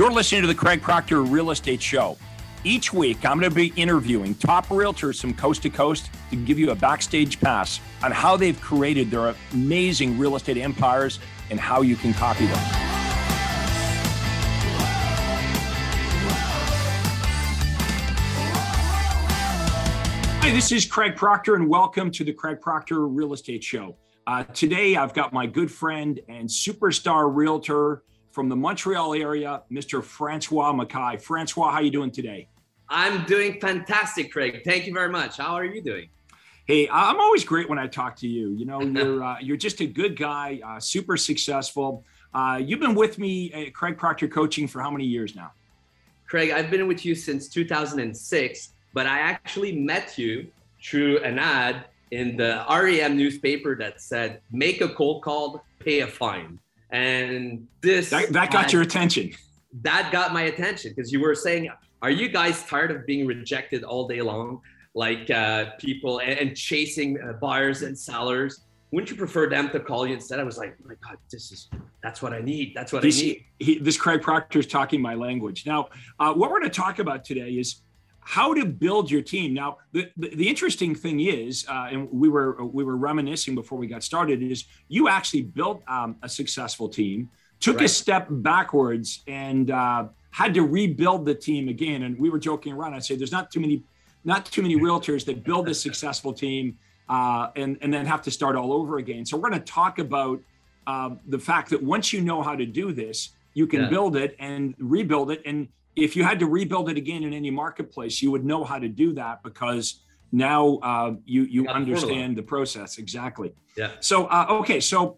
You're listening to the Craig Proctor Real Estate Show. Each week, I'm going to be interviewing top realtors from coast to coast to give you a backstage pass on how they've created their amazing real estate empires and how you can copy them. Hi, this is Craig Proctor, and welcome to the Craig Proctor Real Estate Show. Today, I've got my good friend and superstar realtor from the Montreal area, Mr. François Mackay. François, how are you doing today? I'm doing fantastic, Craig. Thank you very much. How are you doing? Hey, I'm always great when I talk to you. You know, you're just a good guy, super successful. You've been with me at Craig Proctor Coaching for how many years now? Craig, I've been with you since 2006. But I actually met you through an ad in the REM newspaper that said, make a cold call, pay a fine. And that got your attention. That got my attention because you were saying, are you guys tired of being rejected all day long? Like people and chasing buyers and sellers. Wouldn't you prefer them to call you instead? I was like, oh my God, that's what I need. That's what I need. This Craig Proctor is talking my language. Now, what we're going to talk about today is how to build your team. Now, the interesting thing is, and we were reminiscing before we got started, is you actually built a successful team, took a step backwards, and had to rebuild the team again. And we were joking around. I say there's not too many realtors that build a successful team and then have to start all over again. So we're going to talk about the fact that once you know how to do this, you can build it and rebuild it. And if you had to rebuild it again in any marketplace, you would know how to do that because now you understand the process. Exactly. Yeah. So, okay. So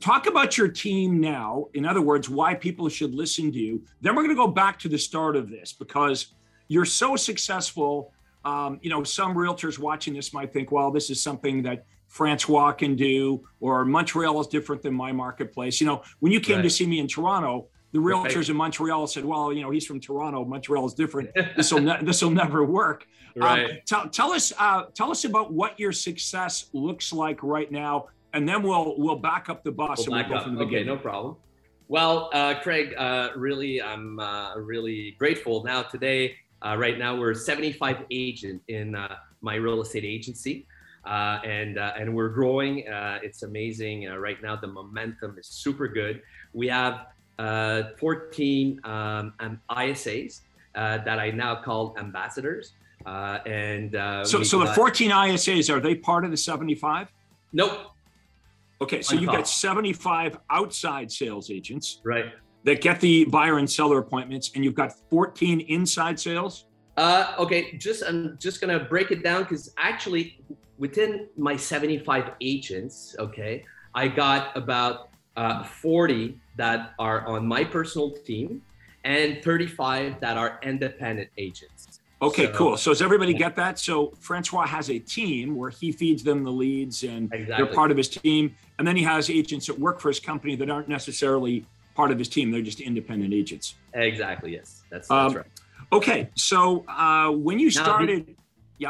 talk about your team now. In other words, why people should listen to you. Then we're going to go back to the start of this because you're so successful. You know, some realtors watching this might think, well, this is something that François can do, or Montreal is different than my marketplace. You know, when you came to see me in Toronto, the realtors in Montreal said, well, you know, he's from Toronto. Montreal is different. This will never work. Right. Tell us about what your success looks like right now, and then we'll back up the bus and we'll go from the beginning. Okay, no problem. Well, Craig, really, I'm really grateful. Now today, right now, we're 75 agents in my real estate agency, and we're growing. It's amazing. Right now, the momentum is super good. We have 14 ISAs that I now call ambassadors. So the 14 ISAs, are they part of the 75? Nope. Okay, so you've got 75 outside sales agents that get the buyer and seller appointments, and you've got 14 inside sales? Okay, I'm just going to break it down because actually within my 75 agents, okay, I got about 40 that are on my personal team and 35 that are independent agents. Okay, cool. So does everybody get that? So François has a team where he feeds them the leads and they're part of his team. And then he has agents that work for his company that aren't necessarily part of his team. They're just independent agents. Exactly. Yes, that's right. Okay. So when you started,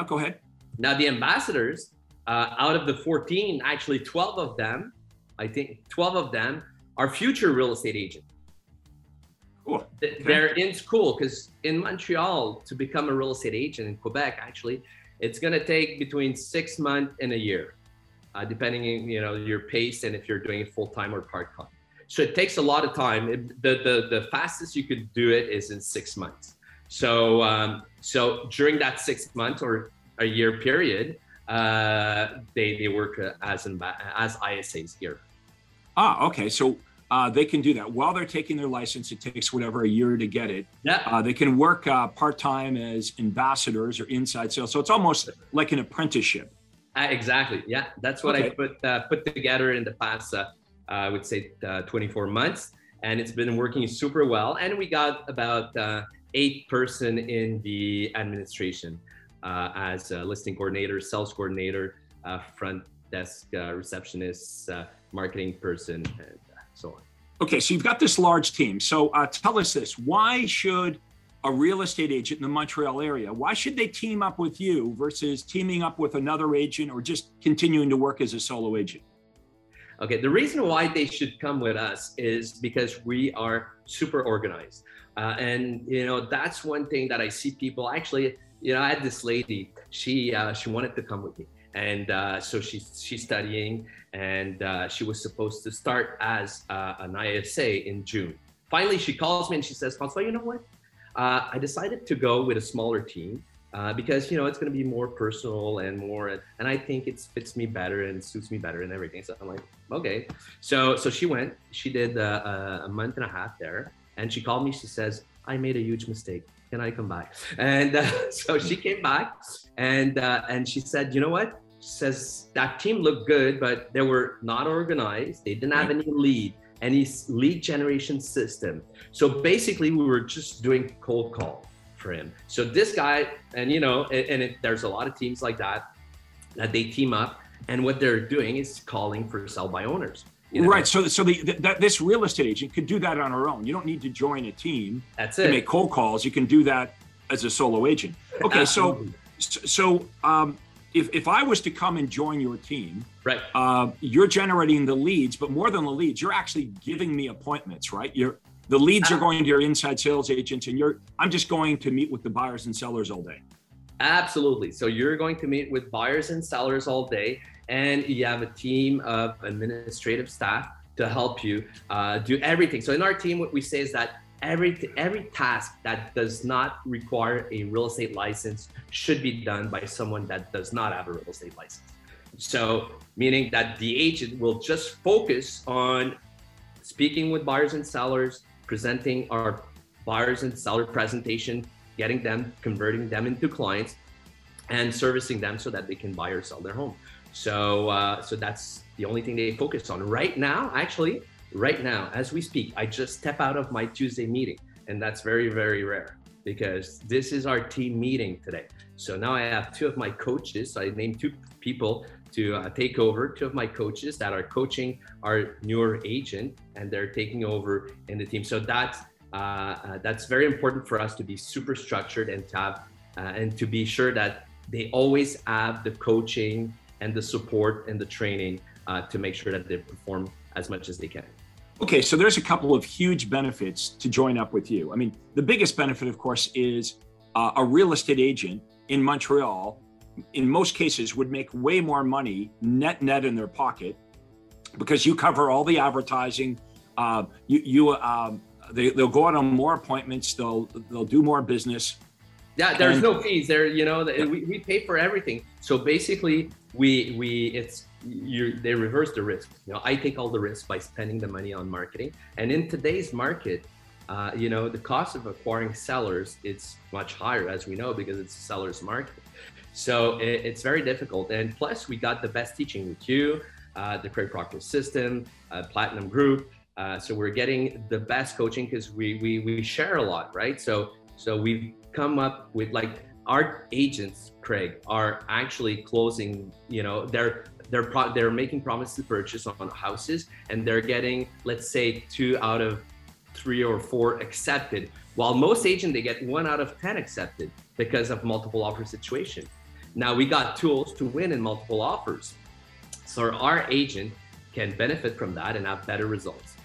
go ahead. Now the ambassadors, out of the 14, actually 12 of them are future real estate agents. Cool. They're in school because in Montreal, to become a real estate agent in Quebec, actually, it's going to take between 6 months and a year, depending on your pace and if you're doing it full-time or part-time. So it takes a lot of time. The fastest you could do it is in 6 months. So, during that 6 months or a year period, they work as ISAs here. Ah, okay. So they can do that while they're taking their license. It takes whatever a year to get it. Yeah. They can work part-time as ambassadors or inside sales. So it's almost like an apprenticeship. Exactly. Yeah, that's what I put together in the past, I would say 24 months, and it's been working super well. And we got about 8 person in the administration as a listing coordinator, sales coordinator, front desk receptionist, marketing person, and so on. Okay, so you've got this large team. So tell us this, why should a real estate agent in the Montreal area, why should they team up with you versus teaming up with another agent or just continuing to work as a solo agent? Okay, the reason why they should come with us is because we are super organized. And, you know, that's one thing that I see people actually, you know, I had this lady, she wanted to come with me. And so she's studying, and she was supposed to start as an ISA in June. Finally, she calls me and she says, François, you know what? I decided to go with a smaller team because, you know, it's going to be more personal and more, and I think it fits me better and suits me better and everything. So I'm like, okay. So she went, she did a month and a half there. And she called me, she says, I made a huge mistake. Can I come back? And so she came back, and she said, you know what? She says, that team looked good, but they were not organized. They didn't have any lead, any lead generation system. So basically we were just doing cold call for him. So this guy, and you know, there's a lot of teams like that they team up, and what they're doing is calling for sell by owners. You know? Right, so this real estate agent could do that on her own. You don't need to join a team to make cold calls. You can do that as a solo agent. Okay, so if I was to come and join your team, right? You're generating the leads, but more than the leads, you're actually giving me appointments, right? The leads are going to your inside sales agents, and I'm just going to meet with the buyers and sellers all day. Absolutely. So you're going to meet with buyers and sellers all day, and you have a team of administrative staff to help you do everything. So in our team, what we say is that every task that does not require a real estate license should be done by someone that does not have a real estate license. So meaning that the agent will just focus on speaking with buyers and sellers, presenting our buyers and seller presentation, getting them, converting them into clients, and servicing them so that they can buy or sell their home. So that's the only thing they focus on right now. Actually, right now, as we speak, I just step out of my Tuesday meeting, and that's very, very rare because this is our team meeting today. So now I have two of my coaches. So I named two people to take over, two of my coaches that are coaching our newer agent, and they're taking over in the team. So that's very important for us to be super structured and to have, and to be sure that they always have the coaching and the support and the training to make sure that they perform as much as they can. Okay, so there's a couple of huge benefits to join up with you. I mean, the biggest benefit, of course, is a real estate agent in Montreal, in most cases, would make way more money net in their pocket because you cover all the advertising. They'll go out on more appointments. They'll do more business. Yeah, there's no fees there. You know, we pay for everything. So basically, they reverse the risk. You know, I take all the risk by spending the money on marketing. And in today's market, you know, the cost of acquiring sellers, it's much higher, as we know, because it's a seller's market. So it's very difficult. And plus, we got the best teaching with you, the Craig Proctor system, Platinum Group. So we're getting the best coaching because we share a lot, right? So we've come up with, like, our agents, Craig, are actually closing, you know, they're making promises to purchase on houses, and they're getting, let's say, 2 out of 3 or 4 accepted, while most agents, they get 1 out of 10 accepted because of multiple offer situation. Now we got tools to win in multiple offers. So our agent can benefit from that and have better results.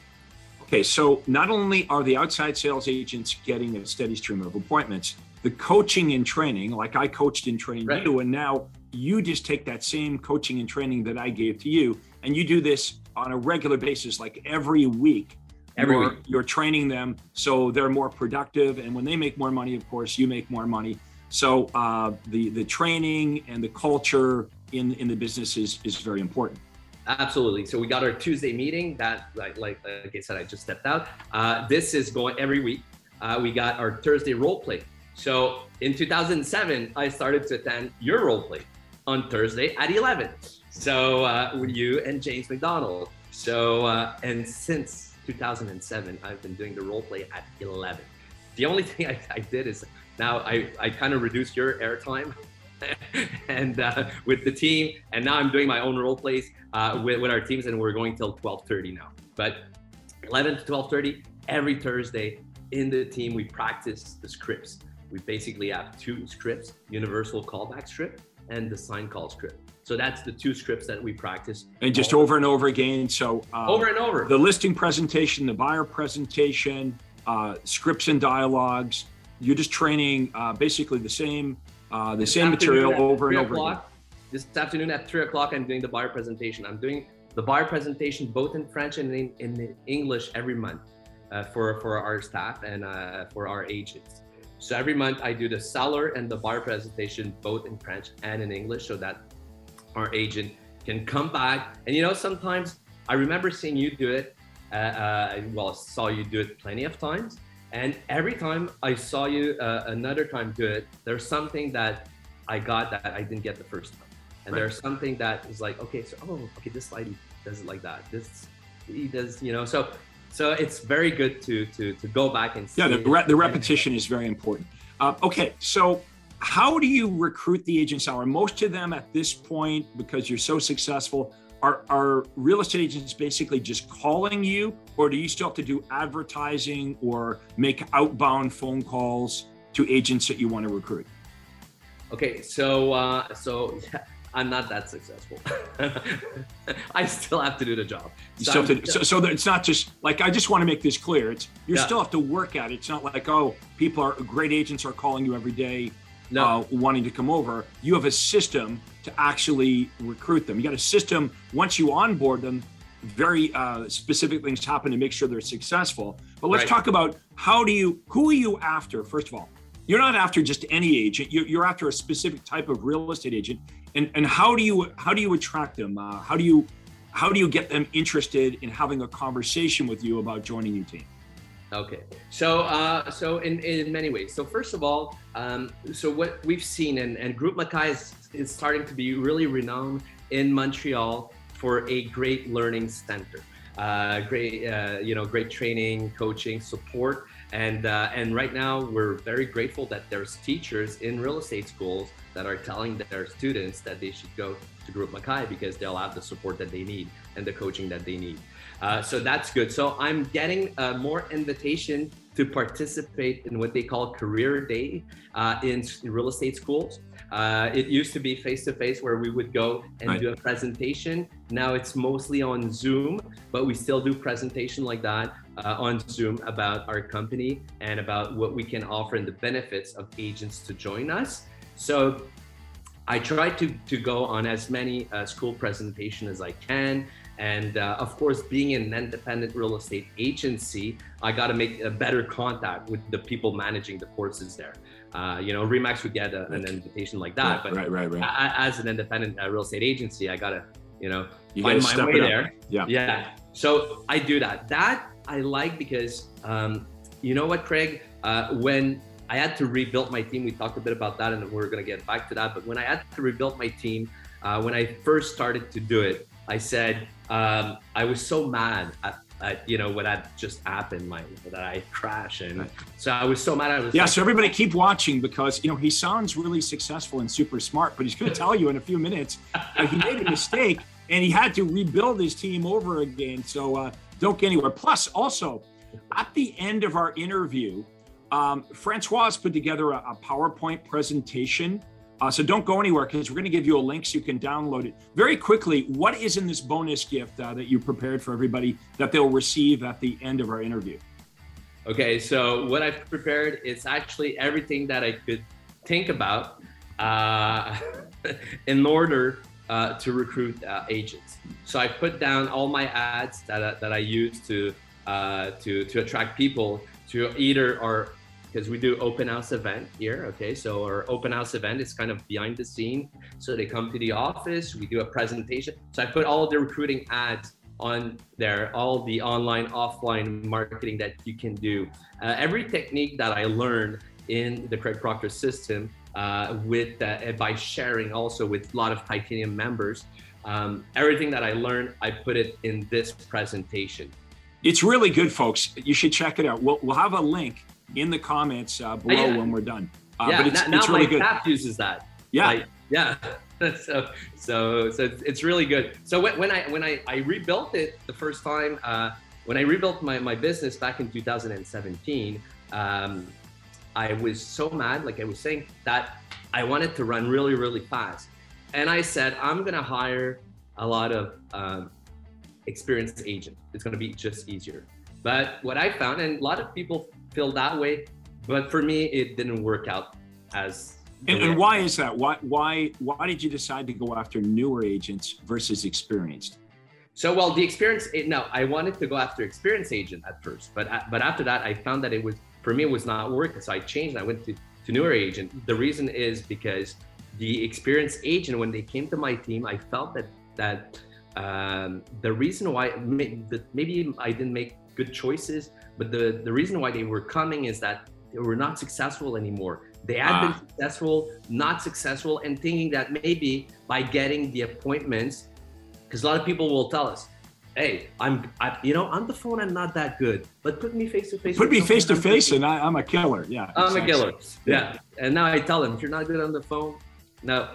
Okay, so not only are the outside sales agents getting a steady stream of appointments, the coaching and training, like I coached and trained you, and now you just take that same coaching and training that I gave to you, and you do this on a regular basis, like every week. You're training them so they're more productive, and when they make more money, of course, you make more money. So the training and the culture in the business is very important. Absolutely. So we got our Tuesday meeting that, like I said, I just stepped out. This is going every week. We got our Thursday role play. So in 2007, I started to attend your role play on Thursday at 11. So with you and James McDonald. So and since 2007, I've been doing the role play at 11. The only thing I did is now I kind of reduced your airtime. And with the team, and now I'm doing my own role plays with our teams, and we're going till 12:30 now. But 11 to 12:30 every Thursday in the team, we practice the scripts. We basically have 2 scripts: universal callback script and the sign call script. So that's the two scripts that we practice. And just over and over again. So over and over. The listing presentation, the buyer presentation, scripts and dialogues. You're just training basically the same material over and over again. This afternoon at 3 o'clock, I'm doing the buyer presentation. I'm doing the buyer presentation both in French and in English every month for our staff and for our agents. So every month I do the seller and the buyer presentation both in French and in English so that our agent can come back. And you know, sometimes I remember seeing you do it. Well, I saw you do it plenty of times. And every time I saw you another time do it, there's something that I got that I didn't get the first time. And right. There's something that is like, okay, so, oh, okay, this slide does it like that. This, he does, you know, so it's very good to go back and see. Yeah, the repetition is very important. Okay, so how do you recruit the agents now? Are most of them at this point, because you're so successful, are real estate agents basically just calling you, or do you still have to do advertising or make outbound phone calls to agents that you want to recruit? Okay, so yeah, I'm not that successful. I still have to do the job. So it's not just like, I just want to make this clear. It's you still have to work at it. It's not like, oh, great agents are calling you every day wanting to come over. You have a system to actually recruit them. You got a system. Once you onboard them, very specific things happen to make sure they're successful. But let's talk about who are you after, first of all? You're not after just any agent. You're after a specific type of real estate agent. And how do you attract them? How do you get them interested in having a conversation with you about joining your team? Okay, so in many ways. So first of all, so what we've seen and Groupe Mackay is starting to be really renowned in Montreal for a great learning center, great training, coaching, support. And right now we're very grateful that there's teachers in real estate schools that are telling their students that they should go to Groupe Mackay because they'll have the support that they need and the coaching that they need. So that's good. So I'm getting more invitation to participate in what they call career day in real estate schools. It used to be face-to-face where we would go and do a presentation. Now it's mostly on Zoom, but we still do presentation like that on Zoom about our company and about what we can offer and the benefits of agents to join us. So I try to go on as many school presentations as I can. And of course, being an independent real estate agency, I got to make a better contact with the people managing the courses there. Remax would get an invitation like that, as an independent as an independent real estate agency, I got to, find my way there. Yeah. So I do that. That I like because, you know what, Craig, when I had to rebuild my team, we talked a bit about that and we're going to get back to that. But when I had to rebuild my team, when I first started to do it, I said, I was so mad at what had just happened, that I crashed. And so I was so mad. So everybody keep watching because, he sounds really successful and super smart, but he's going to tell you in a few minutes he made a mistake and he had to rebuild his team over again. So don't get anywhere. Plus, also, at the end of our interview, Francois put together a PowerPoint presentation. So don't go anywhere because we're going to give you a link so you can download it very quickly. What is in this bonus gift that you prepared for everybody that they'll receive at the end of our interview? Okay, so what I've prepared is actually everything that I could think about in order to recruit agents. So I put down all my ads that I use to attract people to either our, because we do open house event here, okay? So our open house event is kind of behind the scene. So they come to the office, we do a presentation. So I put all the recruiting ads on there, all the online, offline marketing that you can do. Every technique that I learned in the Craig Proctor system by sharing also with a lot of Titanium members, everything that I learned, I put it in this presentation. It's really good, folks. You should check it out. We'll have a link in the comments below when we're done. But it's really good. Now my staff uses that. Yeah. So it's really good. So when I rebuilt it the first time, when I rebuilt my business back in 2017, I was so mad, like I was saying, that I wanted to run really, really fast. And I said, I'm going to hire a lot of experienced agents. It's going to be just easier. But what I found, and a lot of people feel that way, but for me, it didn't work out as. And why is that? Why did you decide to go after newer agents versus experienced? So, well, the experience, no, I wanted to go after experienced agent at first, but after that, I found that it was, for me, it was not working. So I changed, I went to newer agent. The reason is because the experienced agent, when they came to my team, I felt that the reason why, maybe I didn't make good choices, but the reason why they were coming is that they were not successful anymore. They had been successful, not successful, and thinking that maybe by getting the appointments, because a lot of people will tell us, "Hey, I'm the phone, I'm not that good, but put me face to face. Put me face to face, and I'm a killer." Yeah, I'm a killer. Yeah, and now I tell them, if you're not good on the phone, no.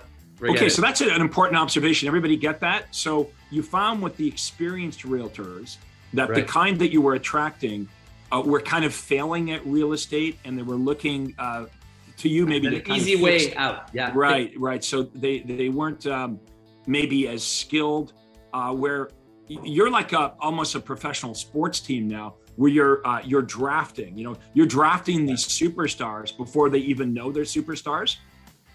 Okay, so that's an important observation. Everybody get that? So you found with the experienced realtors that the kind that you were attracting were kind of failing at real estate, and they were looking to you maybe an easy way out. Yeah. Right. So they weren't maybe as skilled. Where you're like almost a professional sports team now, where you're drafting. You know, you're drafting these superstars before they even know they're superstars.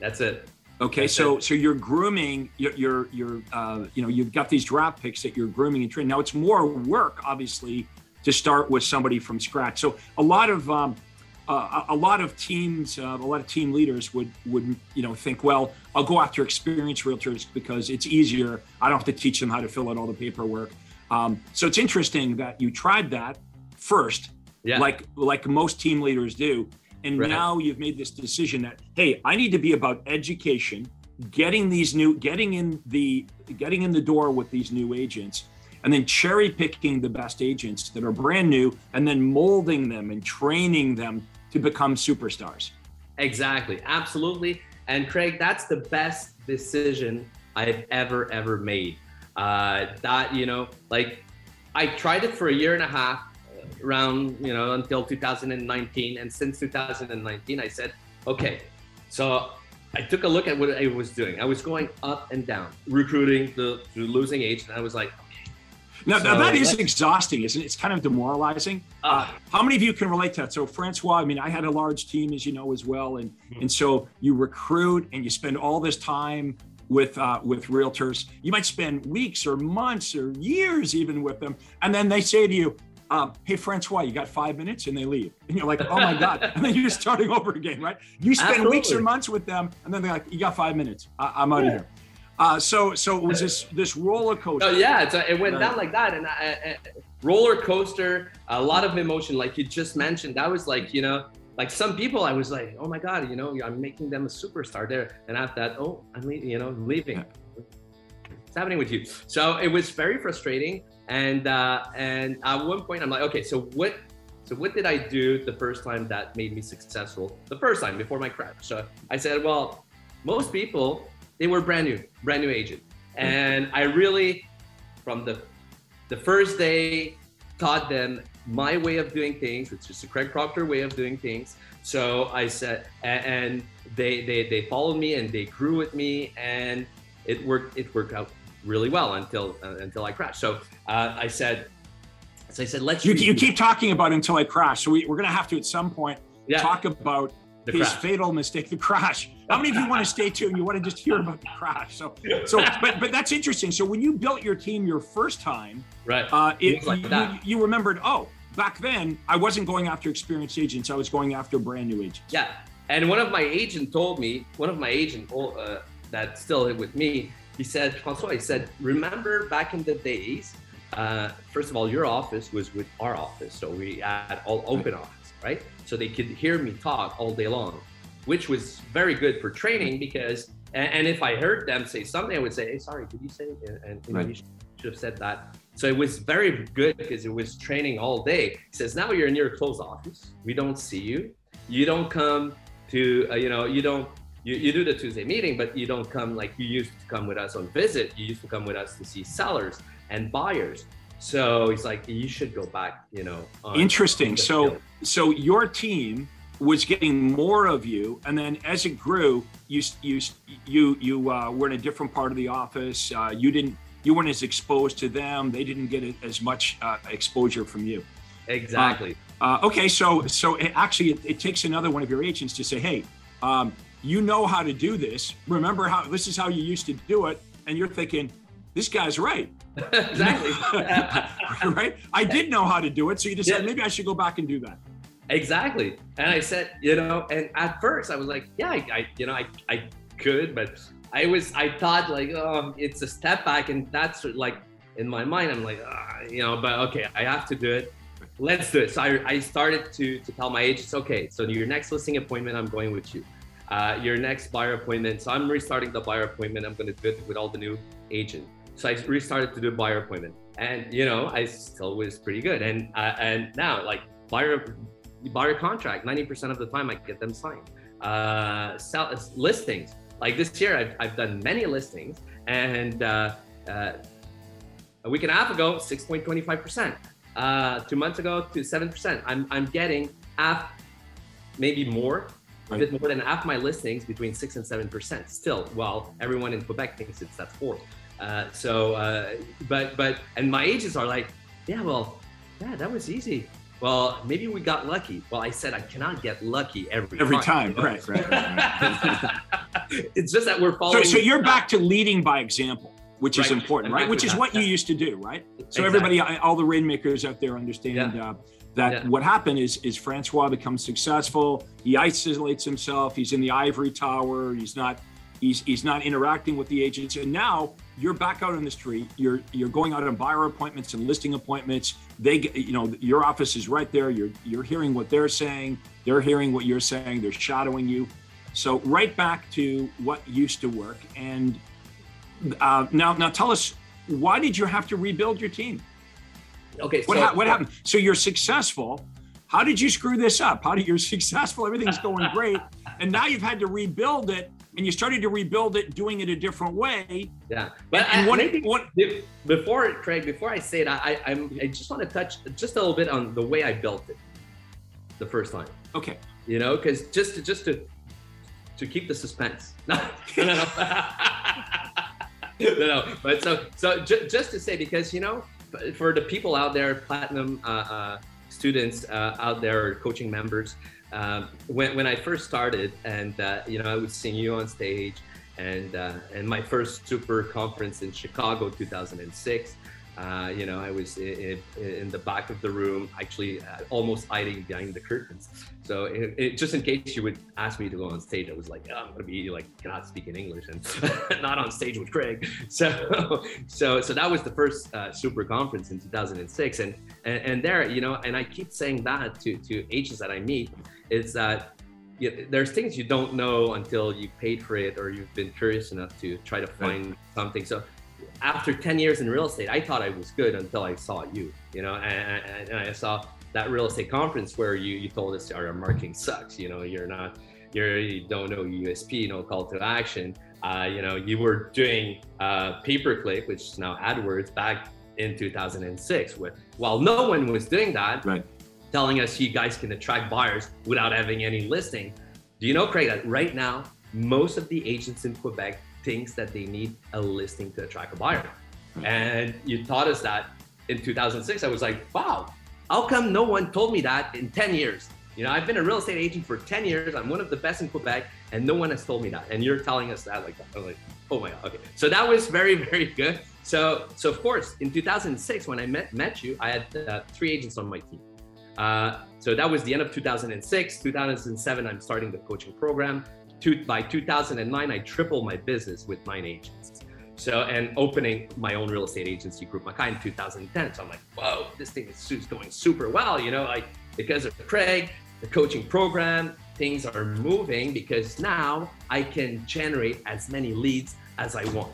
That's it. Okay, so you're grooming. You've got these draft picks that you're grooming and training. Now it's more work, obviously, to start with somebody from scratch. So a lot of teams, a lot of team leaders would think, well, I'll go after experienced realtors because it's easier. I don't have to teach them how to fill out all the paperwork. So it's interesting that you tried that first, like most team leaders do. And now you've made this decision that, hey, I need to be about education, getting in the door with these new agents, and then cherry picking the best agents that are brand new, and then molding them and training them to become superstars. Exactly, absolutely. And Craig, that's the best decision I've ever made. I tried it for a year and a half. Around until 2019, and since 2019 I said, okay, so I took a look at what I was doing. I was going up and down recruiting the losing agent. I was like, okay. Now that is exhausting, isn't it? It's kind of demoralizing. How many of you can relate to that? So François, I mean, I had a large team, as you know, as well, and and so you recruit and you spend all this time with realtors. You might spend weeks or months or years even with them, and then they say to you, hey, François, you got 5 minutes, and they leave. And you're like, oh my God. And then you're starting over again, right? You spend weeks or months with them, and then they're like, you got 5 minutes. I'm out of here. So it was this roller coaster. Oh, yeah, so it went down like that. And roller coaster, a lot of emotion, like you just mentioned. That was like, like some people I was like, oh my God, I'm making them a superstar there. And after that, oh, I'm leaving, leaving. Yeah. It's happening with you. So it was very frustrating. And at one point I'm like, okay, so what did I do the first time that made me successful? The first time before my crash. So I said, well, most people, they were brand new agent. And I really, from the first day, taught them my way of doing things, which is the Craig Proctor way of doing things. So I said, and they followed me and they grew with me, and it worked out really well until I crashed. So I said, let's. You keep talking about until I crash. So we're going to have to at some point talk about his fatal mistake, the crash. How many of you want to stay tuned? You want to just hear about the crash? But that's interesting. So when you built your team your first time, you remembered, back then I wasn't going after experienced agents. I was going after brand new agents. Yeah, and one of my agents that's still with me. He said, François, remember back in the days, first of all, your office was with our office. So we had all open office, right? So they could hear me talk all day long, which was very good for training because, and if I heard them say something, I would say, hey, sorry, did you say it? And you should have said that. So it was very good because it was training all day. He says, now you're in your closed office. We don't see you. You don't come to, you do the Tuesday meeting, but you don't come like you used to come with us on visit. You used to come with us to see sellers and buyers. So he's like, you should go back, Interesting. So your team was getting more of you, and then as it grew, you were in a different part of the office. You weren't as exposed to them. They didn't get as much exposure from you. Exactly. Okay, so it takes another one of your agents to say, hey, you know how to do this. Remember how this is how you used to do it, and you're thinking, this guy's right. Exactly. Right? I did know how to do it, so you decided maybe I should go back and do that. Exactly. And I said, and at first I was like, yeah, I could, but I thought like, oh, it's a step back. And that's like, in my mind, I'm like, but okay, I have to do it. Let's do it. So I started to tell my agents, okay, so your next listing appointment, I'm going with you. Your next buyer appointment. So I'm restarting the buyer appointment. I'm going to do it with all the new agents. So I restarted to do buyer appointment, and I still was pretty good. And now like buyer contract, 90% of the time I get them signed. Sell listings. Like this year, I've done many listings, and a week and a half ago, 6.25%. 2 months ago, to 7%. I'm getting half, maybe more, a bit more than half my listings between 6% and 7%. Still, well, everyone in Quebec thinks it's at 4%. But my agents are like, yeah, that was easy. Well, maybe we got lucky. Well, I said I cannot get lucky every time. Right. It's just that we're following. So you're back to leading by example, which is important, right? Which is what you used to do, right? So everybody, all the rainmakers out there understand that what happened is Francois becomes successful. He isolates himself. He's in the ivory tower. He's not interacting with the agents. And now you're back out on the street. You're going out on buyer appointments and listing appointments. Your office is right there. You're hearing what they're saying. They're hearing what you're saying. They're shadowing you. So right back to what used to work. And now tell us, why did you have to rebuild your team? Okay. What happened? So you're successful. How did you screw this up? You're successful. Everything's going great. And now you've had to rebuild it. And you started to rebuild it, doing it a different way. Yeah, but before I say that, I just want to touch just a little bit on the way I built it the first time. Okay. Because just to keep the suspense. No. But so just to say, because for the people out there, Platinum students out there, coaching members. When I first started, and I was seeing you on stage, and my first Super Conference in Chicago, 2006, I was in the back of the room, actually almost hiding behind the curtains. So it, just in case you would ask me to go on stage, I was like, I'm gonna be like, cannot speak in English and not on stage with Craig. So that was the first Super Conference in 2006, and there, and I keep saying that to agents that I meet. It's that there's things you don't know until you paid for it or you've been curious enough to try to find something. So after 10 years in real estate, I thought I was good until I saw you, and I saw that real estate conference where you told us our marketing sucks, you don't know USP, no call to action. You were doing pay-per-click, which is now AdWords, back in 2006, while no one was doing that. Right. Telling us you guys can attract buyers without having any listing. Do you know, Craig, that right now, most of the agents in Quebec thinks that they need a listing to attract a buyer. And you taught us that in 2006. I was like, wow, how come no one told me that in 10 years? I've been a real estate agent for 10 years. I'm one of the best in Quebec, and no one has told me that. And you're telling us that like that. I'm like, oh my God, okay. So that was very, very good. So of course, in 2006, when I met you, I had 3 agents on my team. So that was the end of 2006. 2007, I'm starting the coaching program. By 2009, I tripled my business with 9 agents. So, and opening my own real estate agency, Groupe Mackay, in 2010. So I'm like, whoa, this thing is going super well, because of Craig, the coaching program, things are moving, because now I can generate as many leads as I want.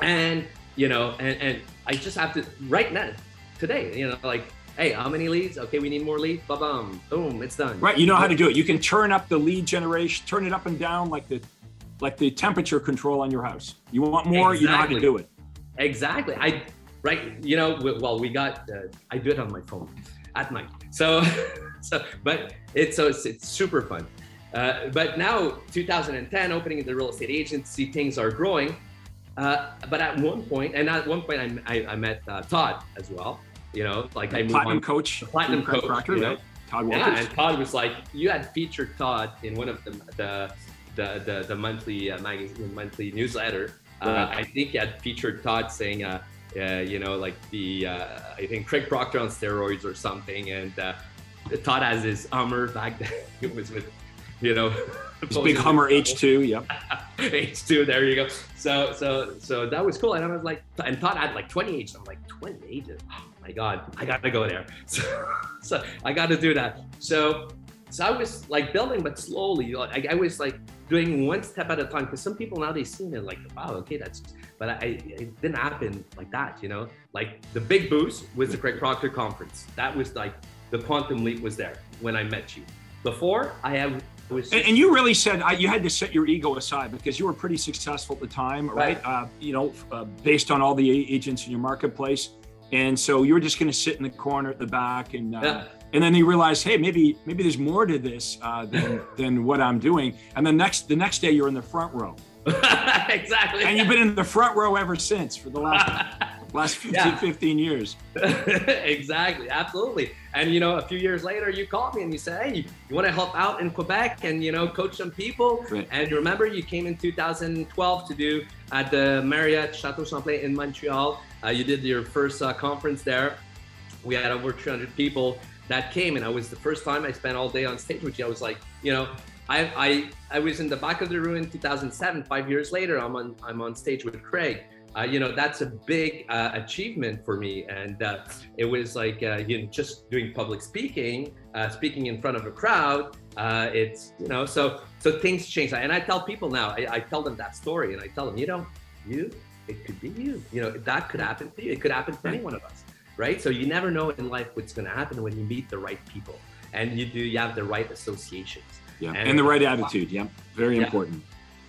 And, and I just have to, right now, today, hey, how many leads? Okay, we need more leads. Ba-bum, boom, it's done. Right, you know how to do it. You can turn up the lead generation, turn it up and down like the temperature control on your house. You want more, exactly. You know how to do it. Exactly. I do it on my phone at night. So So, but it's super fun. But now 2010, opening the real estate agency, things are growing. But at one point I met Todd as well. You know, like I moved Platinum on, coach, Platinum coach, Proctor, you know? Right? Todd Walters. Yeah, and Todd was like, you had featured Todd in one of the monthly magazine, monthly newsletter. Right. I think you had featured Todd saying, you know, like the I think Craig Proctor on steroids or something, and Todd has his Hummer back then. It was with, you know, this big Hummer H2, yep. H2, there you go. So that was cool, and I was like, and Todd had like 20 agents. I'm like 20 agents. Oh my God, I gotta go there. So I gotta do that. So I was like building, but slowly. I was like doing one step at a time, because some people now they see me like, wow, okay, that's. But it didn't happen like that, you know. Like the big boost was the Craig Proctor conference. That was like the quantum leap was there when I met you. Before and you really said you had to set your ego aside because you were pretty successful at the time, right? You know, based on all the agents in your marketplace, and so you were just going to sit in the corner at the back, and and then you realized, hey, maybe there's more to this than what I'm doing. And then the next day, you're in the front row. Exactly. And you've been in the front row ever since for the last 15 years. Exactly, absolutely. And you know, a few years later, you called me and you said, hey, you want to help out in Quebec and, you know, coach some people? Right. And you remember you came in 2012 to do at the Marriott Chateau Champlain in Montreal. You did your first conference there. We had over 300 people that came, and I was the first time I spent all day on stage with you. I was like, you know, I was in the back of the room in 2007, 5 years later, I'm on stage with Craig. You know, that's a big achievement for me, and it was like you know, just doing public speaking, speaking in front of a crowd. It's, you know, so things change, and I tell people now, I tell them that story, and I tell them, you know, it could be you. You know, that could happen to you. It could happen to any one of us, right? So you never know in life what's going to happen when you meet the right people, and you have the right associations. Yeah, and the right attitude. Yeah, very important.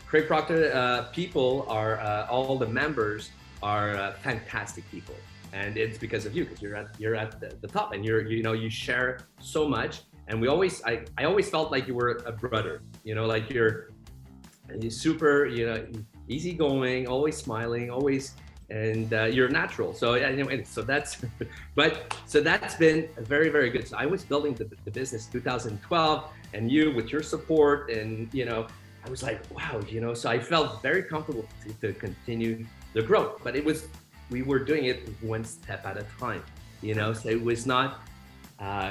Craig Proctor people are all the members are fantastic people, and it's because of you, because you're at the top, and you share so much, and I always felt like you were a brother, you know, like you're super, you know, easygoing, always smiling, always, and you're natural. So anyway, so that's been very, very good. So I was building the business 2012, and you with your support, and you know, I was like, wow, you know, so I felt very comfortable to continue the growth, but we were doing it one step at a time, you know, so it was not, I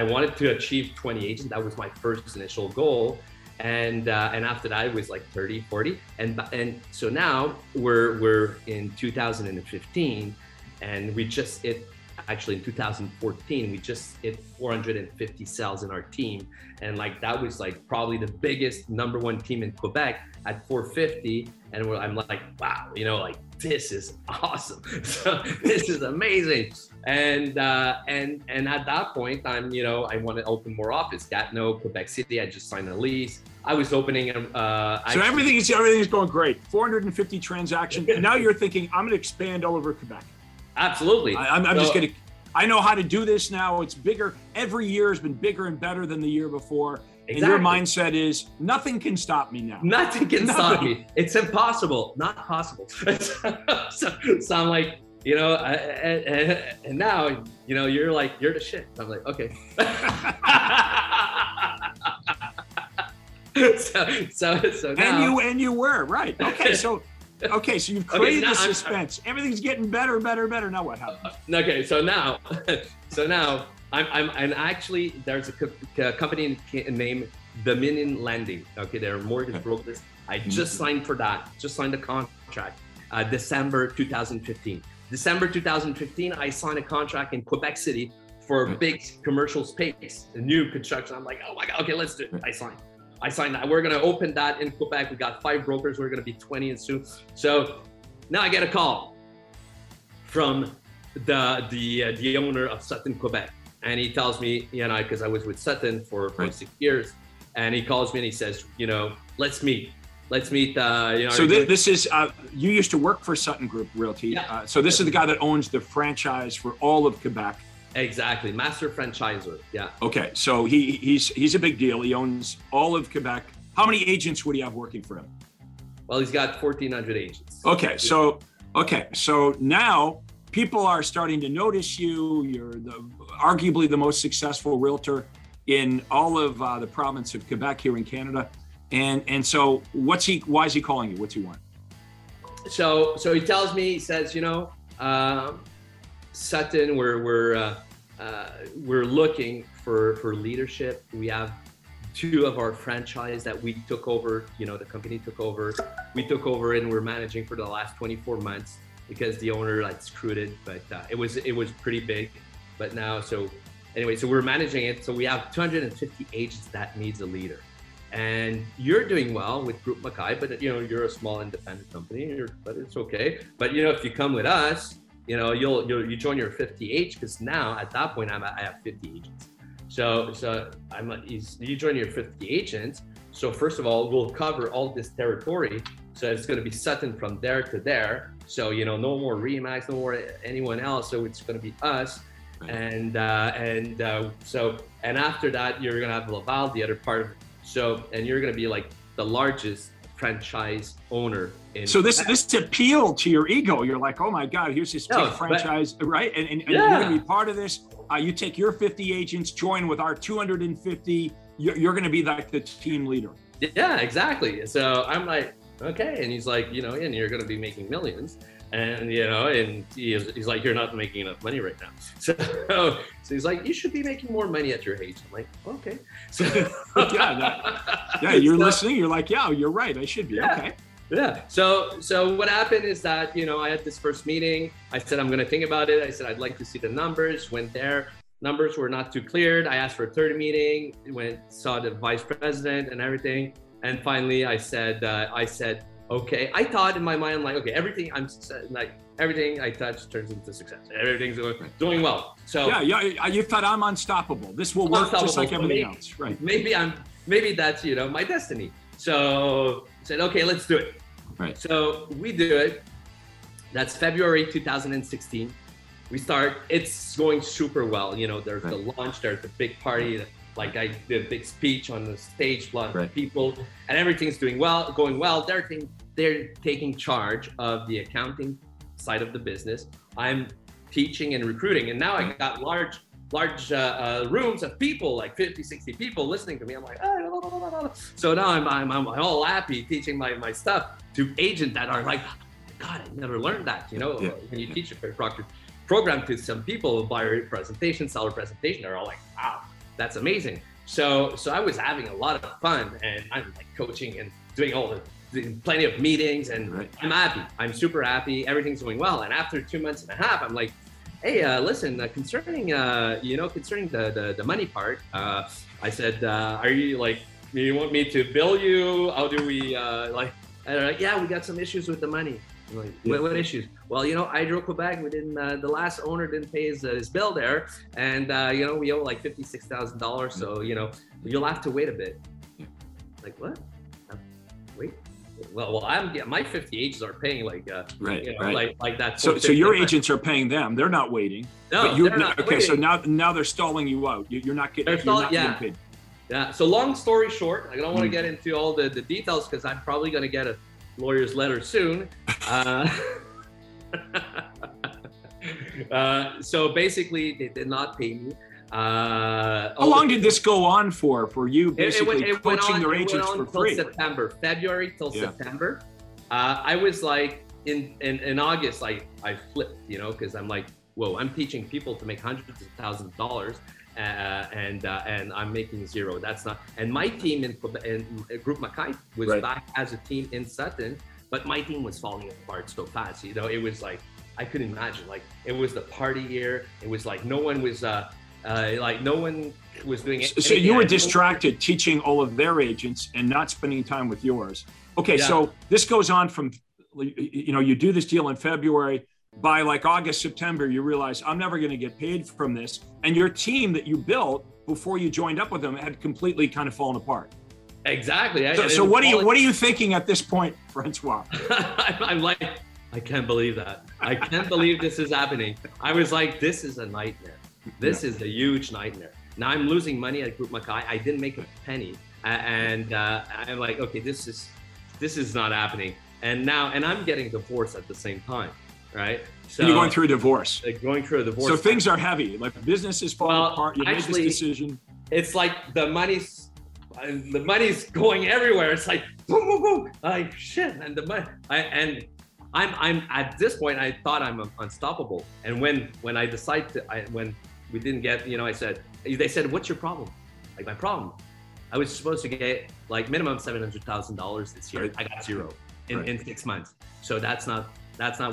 wanted to achieve 20 agents. That was my first initial goal. And after that it was like 30, 40. And so now we're in 2015, and we just hit, actually in 2014, we just hit 450 sales in our team. And like, that was like probably the biggest #1 team in Quebec at 450. And I'm like, wow, you know, like this is awesome. So this is amazing. And at that point, I want to open more office. Gatineau, Quebec City, I just signed a lease. I was opening. So everything's going great. 450 transactions. And now you're thinking, I'm going to expand all over Quebec. Absolutely. I know how to do this now. It's bigger. Every year has been bigger and better than the year before. Exactly. And your mindset is nothing can stop me now. Nothing can stop me. It's impossible. Not possible. So I'm like, you know, and now, you know, you're like, you're the shit. I'm like, okay. so now, and you were right. Okay. So you've created the suspense. Everything's getting better, better, better. Now what happens? Okay, so now I'm actually, there's a company named Dominion Lending. Okay, they're mortgage brokers. I just signed for that. Just signed a contract, December 2015. December 2015, I signed a contract in Quebec City for a big commercial space, a new construction. I'm like, oh my God, okay, let's do it. I signed that. We're going to open that in Quebec. We got 5 brokers. We're going to be 20 and soon. So now I get a call from the owner of Sutton, Quebec. And he tells me, you know, because I was with Sutton for 6 years, and he calls me and he says, you know, let's meet. You know, so this is, you used to work for Sutton Group Realty. Yeah. So this is the guy that owns the franchise for all of Quebec. Exactly, master franchisor, yeah. Okay, so he's a big deal. He owns all of Quebec. How many agents would he have working for him? Well, he's got 1,400 agents. Okay, so now people are starting to notice you. You're arguably the most successful realtor in all of the province of Quebec here in Canada. And so why is he calling you? What's he want? So he tells me, he says, Sutton, we're looking for leadership. We have two of our franchise that we took over, the company took over. We took over and we're managing for the last 24 months because the owner screwed it, but it was pretty big. But now, so we're managing it. So we have 250 agents that needs a leader. And you're doing well with Groupe Mackay, but you're a small independent company, but it's okay. But if you come with us, you join your 50 agents, because now at that point I have 50 agents. So you join your 50 agents. So first of all, we'll cover all this territory. So it's going to be Sutton from there to there. So no more Remax, no more anyone else. So it's going to be us. And after that, you're going to have Laval, the other part of it. So, and you're going to be the largest franchise owner. So this appealed to your ego. You're like, oh my God, here's this big franchise, right? And you're going to be part of this. You take your 50 agents, join with our 250. You're going to be the team leader. Yeah, exactly. So I'm like, okay. And he's like, and you're going to be making millions. And, he's like, you're not making enough money right now. So he's like, you should be making more money at your age. I'm like, okay. So you're listening. You're like, yeah, you're right. I should be. Yeah, okay. Yeah. So what happened is that, I had this first meeting. I said, I'm going to think about it. I said, I'd like to see the numbers. Went there. Numbers were not too cleared. I asked for a third meeting, saw the vice president and everything. And finally I said, okay, I thought in my mind, everything everything I touch turns into success. Everything's doing well. So yeah, you thought I'm unstoppable. This will work just like everything else, right? Maybe that's my destiny. So I said, okay, let's do it. Right. So we do it. That's February 2016. We start. It's going super well. There's the launch. There's the big party. I did a big speech on the stage, a lot of people, and everything's going well. They're taking charge of the accounting side of the business. I'm teaching and recruiting, and now I got large rooms of people, 50, 60 people listening to me. I'm like, oh, blah, blah, blah, blah. So now I'm all happy teaching my stuff to agents that are like, God, I never learned that. When you teach a program to some people, buyer presentation, seller presentation, they're all like, wow. That's amazing. So I was having a lot of fun, and I'm coaching and doing plenty of meetings, and I'm happy. I'm super happy. Everything's going well. And after 2.5 months, I'm like, hey, listen, concerning the money part, I said, are you you want me to bill you? How do we And they're like, yeah, we got some issues with the money. I'm like, what issues? Well, Hydro Quebec, we didn't. The last owner didn't pay his bill there, and we owe $56,000. So you'll have to wait a bit. Like what? Wait. Well, my 50 agents are paying that. So your agents are paying them. They're not waiting. No, they're not. Okay, waiting. So now they're stalling you out. You're not getting. You're not getting paid. Yeah. So long story short, I don't want to get into all the details because I'm probably going to get a lawyer's letter soon. So basically, they did not pay me. How long did this go on for you? Basically, it coaching your agents for free. February till September. I was in August, I flipped, because I'm like, whoa, I'm teaching people to make hundreds of thousands of dollars. And I'm making zero. That's not. And my team in Groupe Mackay was back as a team in Sutton, but my team was falling apart so fast. It was I couldn't imagine. It was the party year. It was no one was doing it. So you were distracted teaching all of their agents and not spending time with yours. Okay, so this goes on from you do this deal in February. By August, September, you realize I'm never going to get paid from this. And your team that you built before you joined up with them had completely kind of fallen apart. Exactly. So what are you thinking at this point, Francois? I'm like, I can't believe that. I can't believe this is happening. I was like, this is a nightmare. This is a huge nightmare. Now I'm losing money at Groupe Mackay. I didn't make a penny. And I'm like, okay, this is not happening. And now, and I'm getting divorced at the same time, right? So you're going through a divorce. So things are heavy. Like business is falling apart. You made this decision. It's like the money's going everywhere. It's like boom, boom, boom, like shit. And the money, I'm at this point. I thought I'm unstoppable. And when I decide to, when we didn't get, I said, they said, what's your problem? Like, my problem, I was supposed to get like minimum $700,000 this year. Right. I got zero in 6 months. So that's not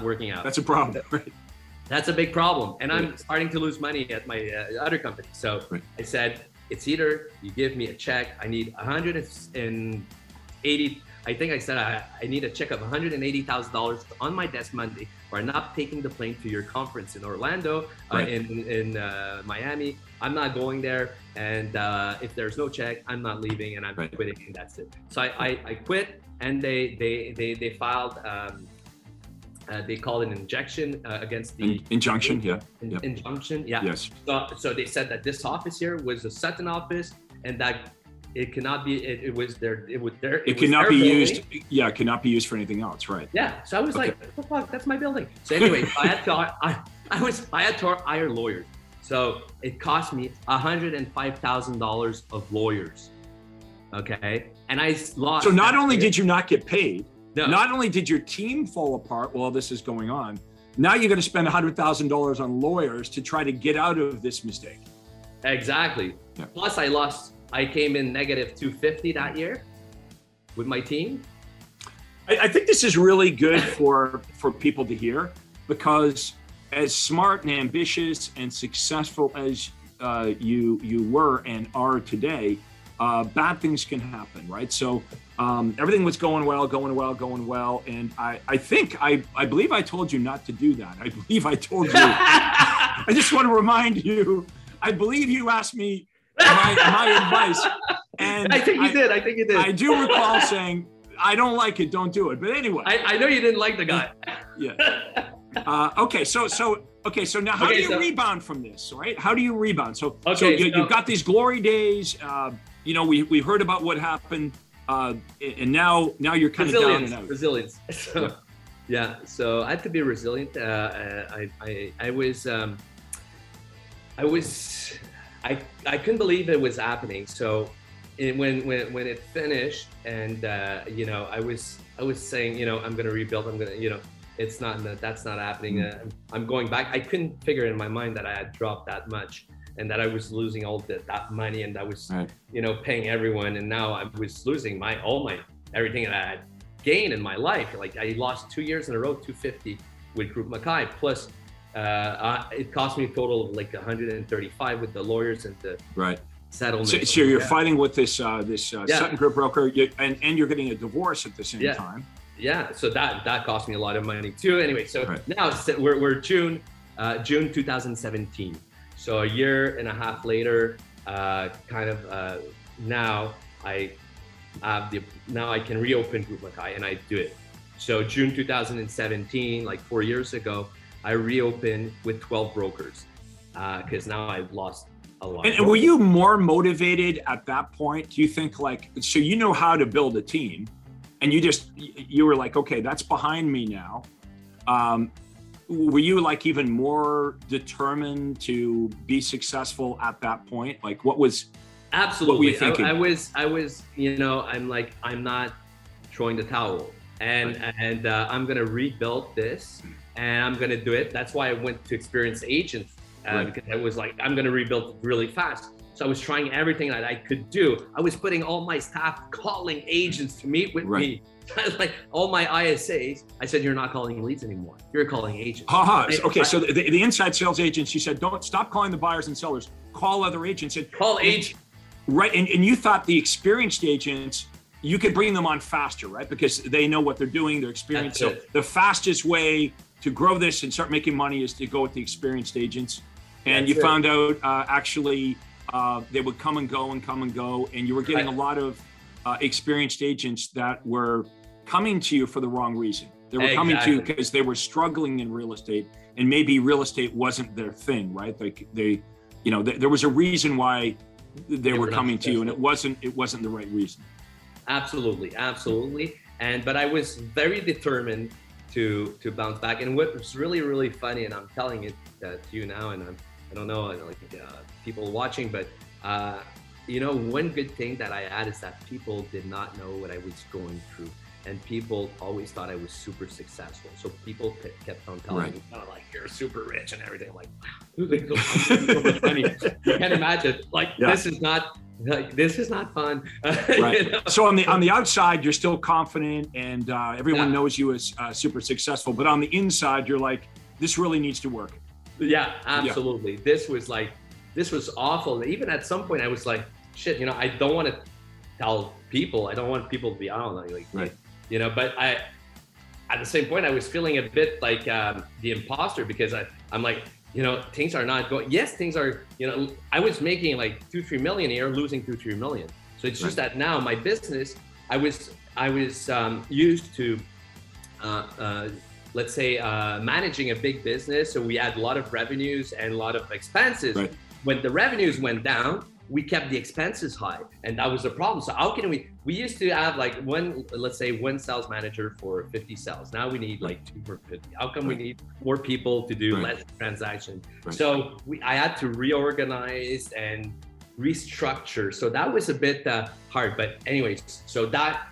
working out. That's a problem. Right? That's a big problem. And I'm starting to lose money at my other company. So I said, it's either you give me a check. I need 180. I think I said I need a check of $180,000 on my desk Monday for not taking the plane to your conference in Orlando, in Miami. I'm not going there. And if there's no check, I'm not leaving, and I'm quitting, and that's it. So I quit, and they filed, they called an injunction against the injunction. Injunction. Yeah. Yes. So they said that this office here was a Sutton office, and that it cannot be. It was there. It was there. It cannot be used. Yeah, it cannot be used for anything else. Right. Yeah. So I was like, what the fuck? That's my building. So anyway, I had to hire lawyers. So it cost me $105,000 of lawyers. Okay, and I lost. So not only did you not get paid, not only did your team fall apart while this is going on, now you're going to spend $100,000 on lawyers to try to get out of this mistake. Exactly. Yeah. Plus, I lost. I came in negative -250 that year with my team. I think this is really good for people to hear, because as smart and ambitious and successful as you were and are today, bad things can happen, right? So everything was going well. And I believe I told you not to do that. I believe I told you. I just want to remind you, I believe you asked me my advice, and I think you did. I do recall saying, I don't like it, don't do it. But anyway, I know you didn't like the guy. Yeah. So now how do you rebound from this, right? How do you rebound? You've got these glory days. We heard about what happened, and now you're kind of down and out. Resilience. So I had to be resilient. I couldn't believe it was happening. So when it finished, and I was saying, I'm going to rebuild. I'm going to, it's not, that's not happening. I'm going back. I couldn't figure in my mind that I had dropped that much, and that I was losing all that money, and I was paying everyone, and now I was losing all my everything that I had gained in my life. Like, I lost 2 years in a row, $250 with Groupe Mackay, plus. It cost me a total of like $135 with the lawyers and the settlement. So you're fighting with this Sutton Group broker, and you're getting a divorce at the same time. Yeah, so that cost me a lot of money too. Anyway, so now we're June 2017. So a year and a half later, now I can reopen Groupe Mackay, and I do it. So June 2017, like 4 years ago, I reopened with 12 brokers, because now I've lost a lot. And were you more motivated at that point? Do you think, like, so you know how to build a team, and you were like, okay, that's behind me now. Were you like even more determined to be successful at that point? Like, what was absolutely? What were you thinking? I was. I'm like, I'm not throwing the towel, and I'm gonna rebuild this. And I'm going to do it. That's why I went to experienced agents, because I was like, I'm going to rebuild really fast. So I was trying everything that I could do. I was putting all my staff calling agents to meet with me. Like, all my ISAs, I said, you're not calling leads anymore. You're calling agents. Okay, so the inside sales agents, you said, don't stop calling the buyers and sellers. Call other agents. And call agents. Right, and you thought the experienced agents, you could bring them on faster, right? Because they know what they're doing, they're experienced. So the fastest way to grow this and start making money is to go with the experienced agents. And that's found out, they would come and go. And you were getting a lot of experienced agents that were coming to you for the wrong reason. They were coming to you because they were struggling in real estate, and maybe real estate wasn't their thing, right? Like they you know, there was a reason why they were coming to you, and it wasn't the right reason. Absolutely, absolutely. But I was very determined to bounce back. And what was really, really funny, and I'm telling it to you now, and I don't know, like people watching, but you know, one good thing that I had is that people did not know what I was going through. And people always thought I was super successful. So people kept on telling me, oh, like, you're super rich and everything. I'm like, wow, who's going to so much money? You can't imagine. Like, this is not fun. Right. You know? So on the outside, you're still confident, and everyone knows you as super successful. But on the inside, you're like, this really needs to work. Yeah, absolutely. Yeah. This was awful. Even at some point, I was like, shit, you know, I don't want to tell people. I don't want people to be on like right. You know, but I, at the same point, I was feeling a bit like the imposter, because I'm like, you know, things are not going, yes, things are, you know, I was making like 2-3 million a year, losing 2-3 million. So it's just that now my business, I was used to, let's say, managing a big business. So we had a lot of revenues and a lot of expenses. Right. When the revenues went down, we kept the expenses high, and that was the problem. So how can we used to have like let's say one sales manager for 50 sales. Now we need like two for 50. How come we need more people to do less transactions? Right. So I had to reorganize and restructure. So that was a bit hard, but anyways, so that's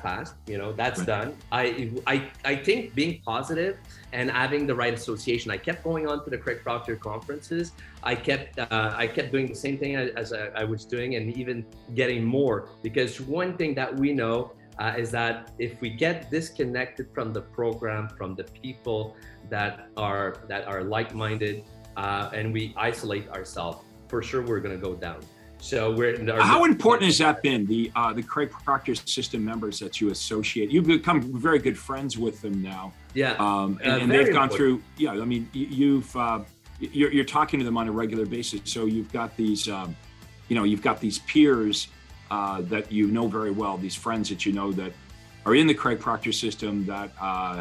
past, you know, that's done. I think being positive and having the right association. I kept going on to the Craig Proctor conferences. I kept doing the same thing as I was doing, and even getting more, because one thing that we know is that if we get disconnected from the program, from the people that are like-minded, and we isolate ourselves, for sure we're going to go down. So how important has that been? The Craig Proctor system members that you associate, you've become very good friends with them now. Yeah. And they've gone through, yeah, I mean, you're talking to them on a regular basis. So you've got these, you know, you've got these peers that you know very well, these friends that you know that are in the Craig Proctor system that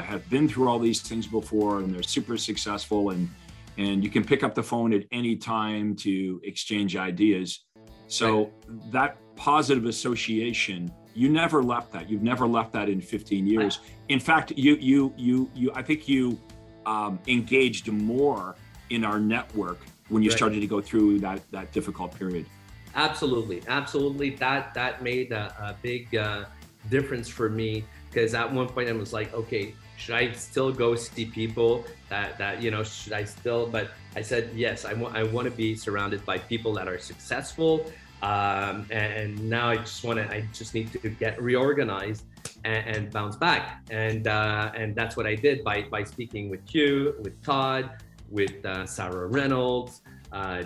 have been through all these things before, and they're super successful, and you can pick up the phone at any time to exchange ideas. So that positive association, you never left that. You've never left that in 15 years. In fact, you I think you engaged more in our network when you started to go through that difficult period. Absolutely, absolutely. That made a big difference for me, because at one point I was like, okay, should I still go see people that you know, should I still, but I said, yes, I want to be surrounded by people that are successful. And now I just need to get reorganized and bounce back. And that's what I did by speaking with you, with Todd, with Sarah Reynolds,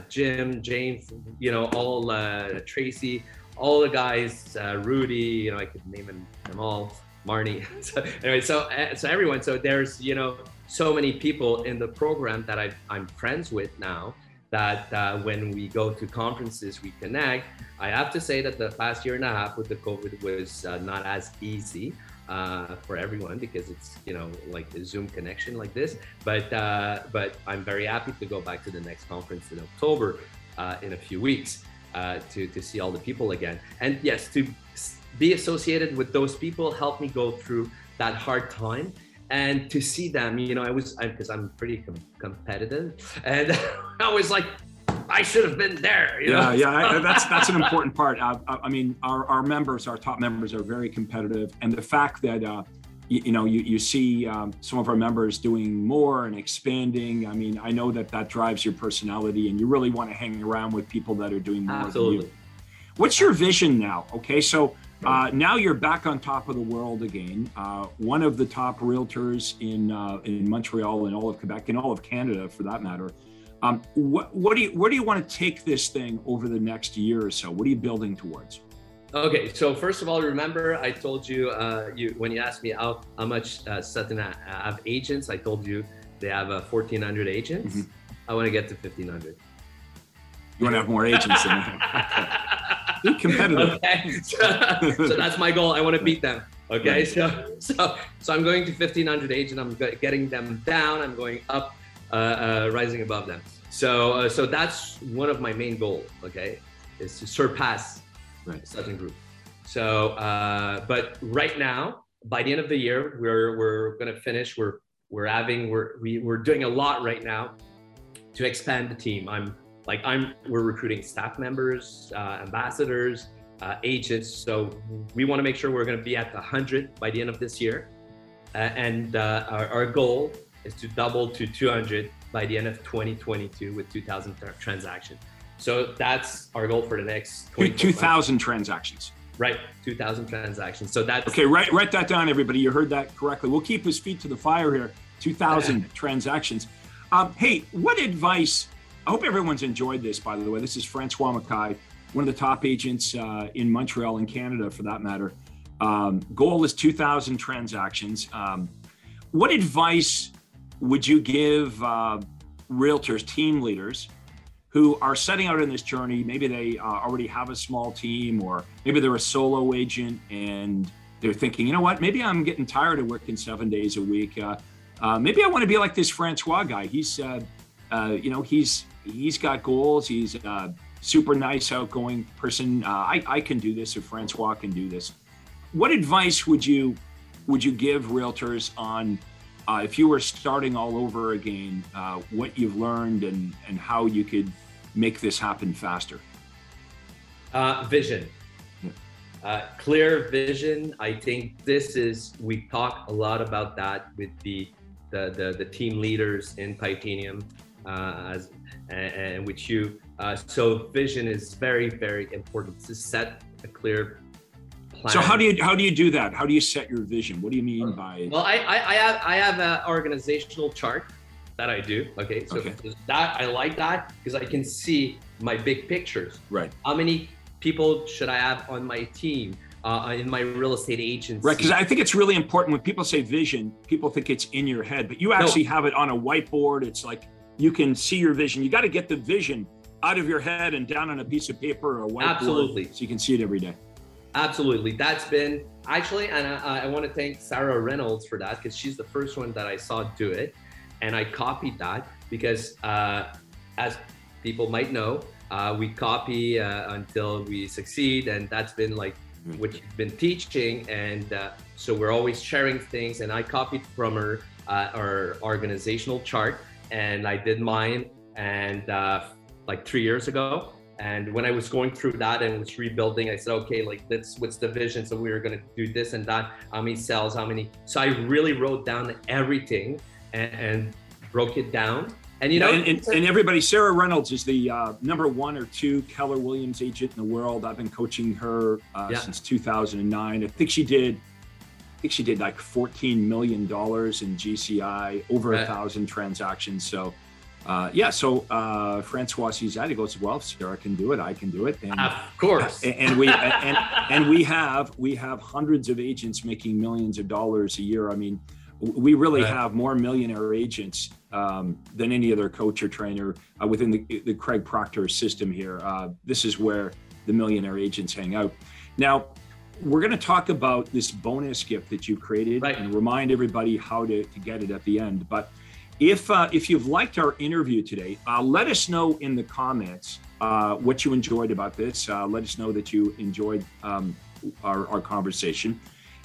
Jim, James, you know, all Tracy, all the guys, Rudy, you know, I could name them all. Marnie. So anyway, so everyone. So there's, you know, so many people in the program that I'm friends with now that when we go to conferences, we connect. I have to say that the past year and a half with the COVID was not as easy for everyone, because it's, you know, like a Zoom connection like this. But I'm very happy to go back to the next conference in October in a few weeks to see all the people again. And yes, to be associated with those people helped me go through that hard time, and to see them, you know, because I'm pretty competitive, and I was like, I should have been there. You know? Yeah, that's an important part. I mean, our members, our top members, are very competitive, and the fact that you know, you see some of our members doing more and expanding. I mean, I know that drives your personality, and you really want to hang around with people that are doing more than you. What's your vision now? Okay, so. Now you're back on top of the world again. One of the top realtors in Montreal and all of Quebec and all of Canada, for that matter. Where do you want to take this thing over the next year or so? What are you building towards? Okay, so first of all, remember I told you, when you asked me how much Sutton have agents, I told you they have 1,400 agents. Mm-hmm. I want to get to 1,500. You want to have more agents than that. Competitive. Okay. So that's my goal. I want to beat them. Okay. So I'm going to 1,500 agents. I'm getting them down. I'm going up, rising above them. So so that's one of my main goals, okay, is to surpass Sutton Group. So, but right now, by the end of the year, we're gonna finish. We're doing a lot right now to expand the team. We're recruiting staff members, ambassadors, agents. So we want to make sure we're gonna be at 100 by the end of this year, and our goal is to double to 200 by the end of 2022 with 2,000 transactions. So that's our goal for the next 2,000 transactions. Right, 2,000 transactions. So that's okay. Write that down, everybody. You heard that correctly. We'll keep his feet to the fire here. 2,000 transactions. Hey, what advice? I hope everyone's enjoyed this. By the way, this is François Mackay, one of the top agents in Montreal and Canada, for that matter. Goal is 2,000 transactions. What advice would you give realtors, team leaders, who are setting out on this journey? Maybe they already have a small team, or maybe they're a solo agent and they're thinking, you know what, maybe I'm getting tired of working 7 days a week. Maybe I want to be like this François guy. He's got goals. He's a super nice, outgoing person. I can do this, if François can do this. What advice would you give realtors on if you were starting all over again, what you've learned and how you could make this happen faster? Vision. Yeah. Clear vision. I think we talk a lot about that with the team leaders in Titanium and with you. So vision is very, very important, to set a clear plan. So how do you do that? How do you set your vision? What do you mean by? Well, I have an organizational chart that I do. Okay, so that I like that because I can see my big pictures. Right. How many people should I have on my team, in my real estate agency? Right, because I think it's really important when people say vision, people think it's in your head, but you actually have it on a whiteboard. It's like you can see your vision. You got to get the vision out of your head and down on a piece of paper or a whiteboard. Absolutely. So you can see it every day. Absolutely. That's been actually, and I want to thank Sarah Reynolds for that, because she's the first one that I saw do it. And I copied that because, as people might know, we copy until we succeed. And that's been like what you've been teaching. And so we're always sharing things. And I copied from her, our organizational chart, and I did mine and like 3 years ago. And when I was going through that and was rebuilding, I said, okay, like what's the vision? So we were going to do this and that, how many sales, how many. So I really wrote down everything and broke it down. And, you know, and everybody, Sarah Reynolds is the number one or two Keller Williams agent in the world. I've been coaching her since 2009. I think she did like $14 million in GCI, over 1,000 transactions. So. So François sees that, he goes, well, if Sarah can do it, I can do it. And, of course. And we and we have hundreds of agents making millions of dollars a year. I mean, we really have more millionaire agents than any other coach or trainer within the Craig Proctor system here. This is where the millionaire agents hang out. Now, we're going to talk about this bonus gift that you created and remind everybody how to get it at the end. But if you've liked our interview today, let us know in the comments what you enjoyed about this. Let us know that you enjoyed our conversation.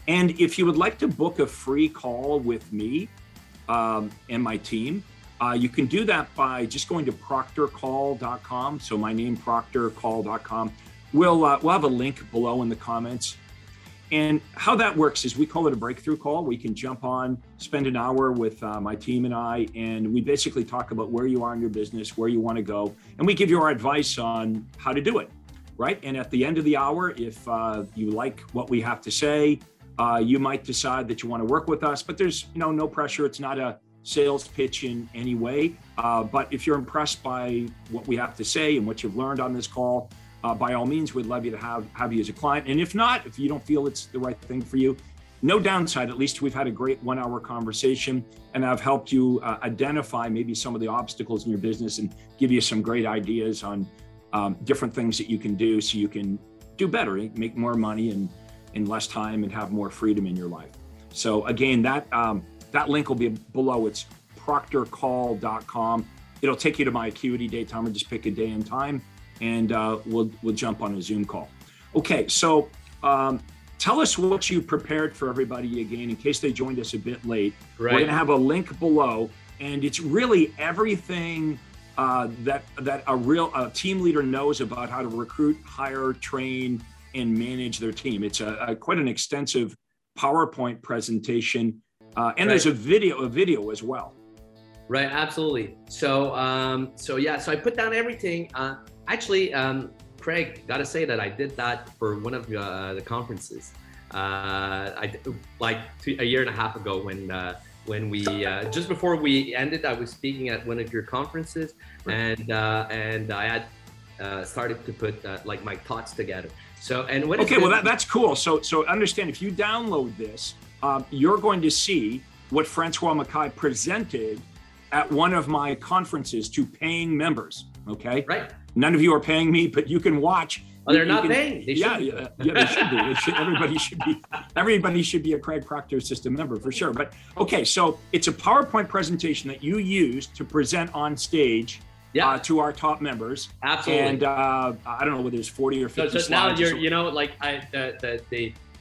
And if you would like to book a free call with me and my team, you can do that by just going to proctorcall.com. So my name, proctorcall.com. We'll have a link below in the comments. And how that works is we call it a breakthrough call. We can jump on, spend an hour with my team and I, and we basically talk about where you are in your business, where you want to go, and we give you our advice on how to do it, right? And at the end of the hour, if you like what we have to say, you might decide that you want to work with us, but there's no pressure. It's not a sales pitch in any way. But if you're impressed by what we have to say and what you've learned on this call, by all means, we'd love you to have you as a client. And if not, if you don't feel it's the right thing for you, no downside. At least we've had a great 1 hour conversation, and I've helped you identify maybe some of the obstacles in your business and give you some great ideas on different things that you can do so you can do better, make more money and in less time and have more freedom in your life. So again, that link will be below. It's proctorcall.com. It'll take you to my Acuity Daytimer. Just pick a day and time, and we'll jump on a Zoom call. Okay, so tell us what you prepared for everybody again, in case they joined us a bit late. Right. We're gonna have a link below, and it's really everything that a team leader knows about how to recruit, hire, train, and manage their team. It's a quite an extensive PowerPoint presentation, and there's a video as well. Right, absolutely. So, so I put down everything. Actually, Craig, gotta say that I did that for one of the conferences. A year and a half ago when we just before we ended, I was speaking at one of your conferences, and I had started to put like my thoughts together. So and what? Okay, well that's cool. So understand, if you download this, you're going to see what François Mackay presented at one of my conferences to paying members, okay? Right. None of you are paying me, but you can watch. Oh, they're not paying. They should be. Yeah, they should be. Everybody should be a Craig Proctor System member for sure. But okay, so it's a PowerPoint presentation that you use to present on stage to our top members. Absolutely. And I don't know whether it's 40 or 50 slides. So now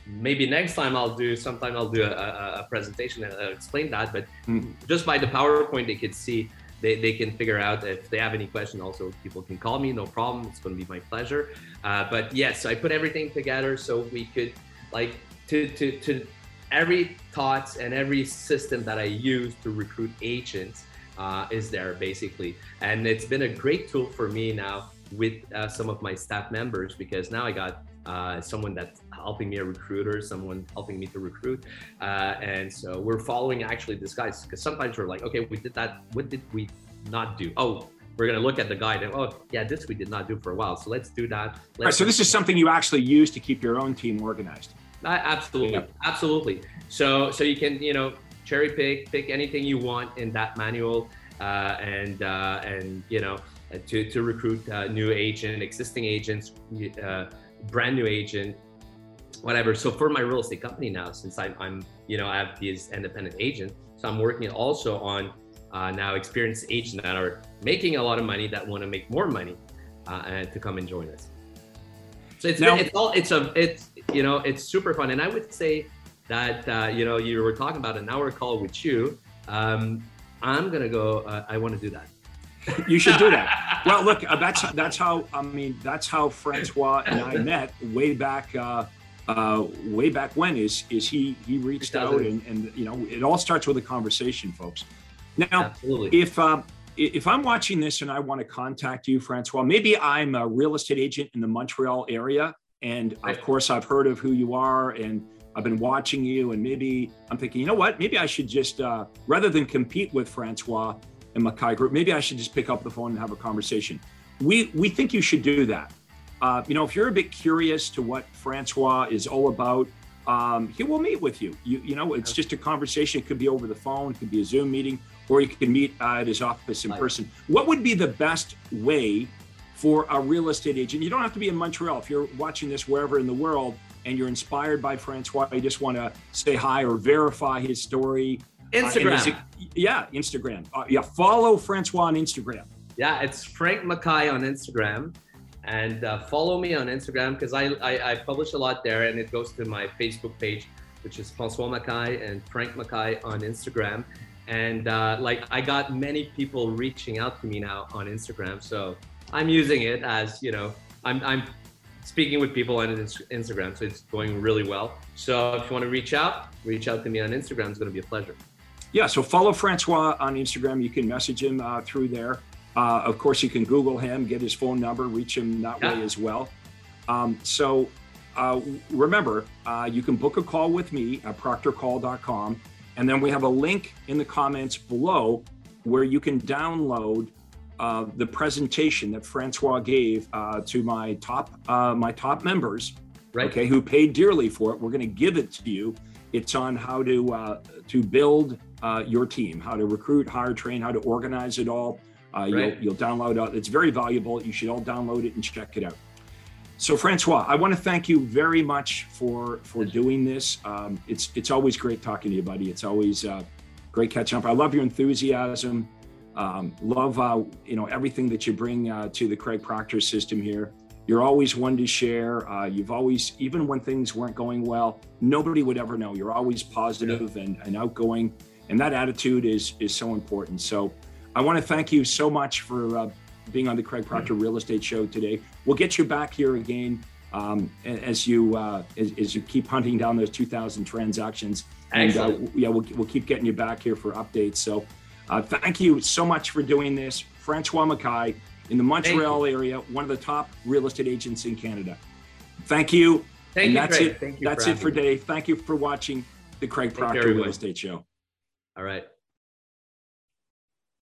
maybe next time I'll do a presentation and I'll explain that, but just by the PowerPoint, they could see, they can figure out if they have any question. Also, people can call me, no problem. It's going to be my pleasure. But yes, I put everything together so we could to every thoughts and every system that I use to recruit agents is there basically. And it's been a great tool for me now with some of my staff members, because now I got someone that's helping me, a recruiter, someone helping me to recruit. And so we're following actually this guys, because sometimes we're like, okay, we did that. What did we not do? Oh, we're going to look at the guide and, oh yeah, this we did not do for a while. So let's do that. All right, so this is something you actually use to keep your own team organized. Absolutely. Yep. Absolutely. So you can, cherry pick anything you want in that manual to recruit new agent, existing agents, brand new agent, whatever. So for my real estate company now, since I have these independent agents, so I'm working also on now experienced agents that are making a lot of money that want to make more money and to come and join us. So it's super fun. And I would say that you were talking about an hour call with you. I'm gonna go. I want to do that. You should do that. Well, look, that's how Francois and I met way back when. Is he reached out and it all starts with a conversation, folks. Now, absolutely. If I'm watching this and I want to contact you, Francois, maybe I'm a real estate agent in the Montreal area, and of course I've heard of who you are and I've been watching you, and maybe I'm thinking, you know what? Maybe I should just rather than compete with Francois and Mackay Group, maybe I should just pick up the phone and have a conversation. We think you should do that. If you're a bit curious to what Francois is all about, he will meet with you. It's just a conversation. It could be over the phone, it could be a Zoom meeting, or you can meet at his office in person. What would be the best way for a real estate agent? You don't have to be in Montreal. If you're watching this wherever in the world and you're inspired by Francois, you just want to say hi or verify his story. Instagram. Instagram. Follow Francois on Instagram. Yeah, it's Frank Mackay on Instagram. And follow me on Instagram, because I publish a lot there, and it goes to my Facebook page, which is François Mackay and Frank Mackay on Instagram. And I got many people reaching out to me now on Instagram. So I'm using it as, I'm speaking with people on Instagram. So it's going really well. So if you want to reach out to me on Instagram. It's going to be a pleasure. Yeah, so follow Francois on Instagram. You can message him through there. Of course, you can Google him, get his phone number, reach him that way as well. Remember, you can book a call with me at proctorcall.com. And then we have a link in the comments below where you can download the presentation that Francois gave to my top members, right? Okay, who paid dearly for it. We're going to give it to you. It's on how to build your team, how to recruit, hire, train, how to organize it all. You'll download it. It's very valuable. You should all download it and check it out. So Francois, I want to thank you very much for doing this. It's always great talking to you, buddy. It's always great catching up. I love your enthusiasm. Love everything that you bring to the Craig Proctor system here. You're always one to share. You've always, even when things weren't going well, nobody would ever know. You're always positive and outgoing, and that attitude is so important. So I want to thank you so much for being on the Craig Proctor Real Estate Show today. We'll get you back here again as you keep hunting down those 2,000 transactions. Excellent. And we'll keep getting you back here for updates. So thank you so much for doing this. François Mackay, in the Montreal area, one of the top real estate agents in Canada. Thank you. Thank you, Craig. That's it for today. Thank you for watching the Craig Proctor Real Estate Show. All right.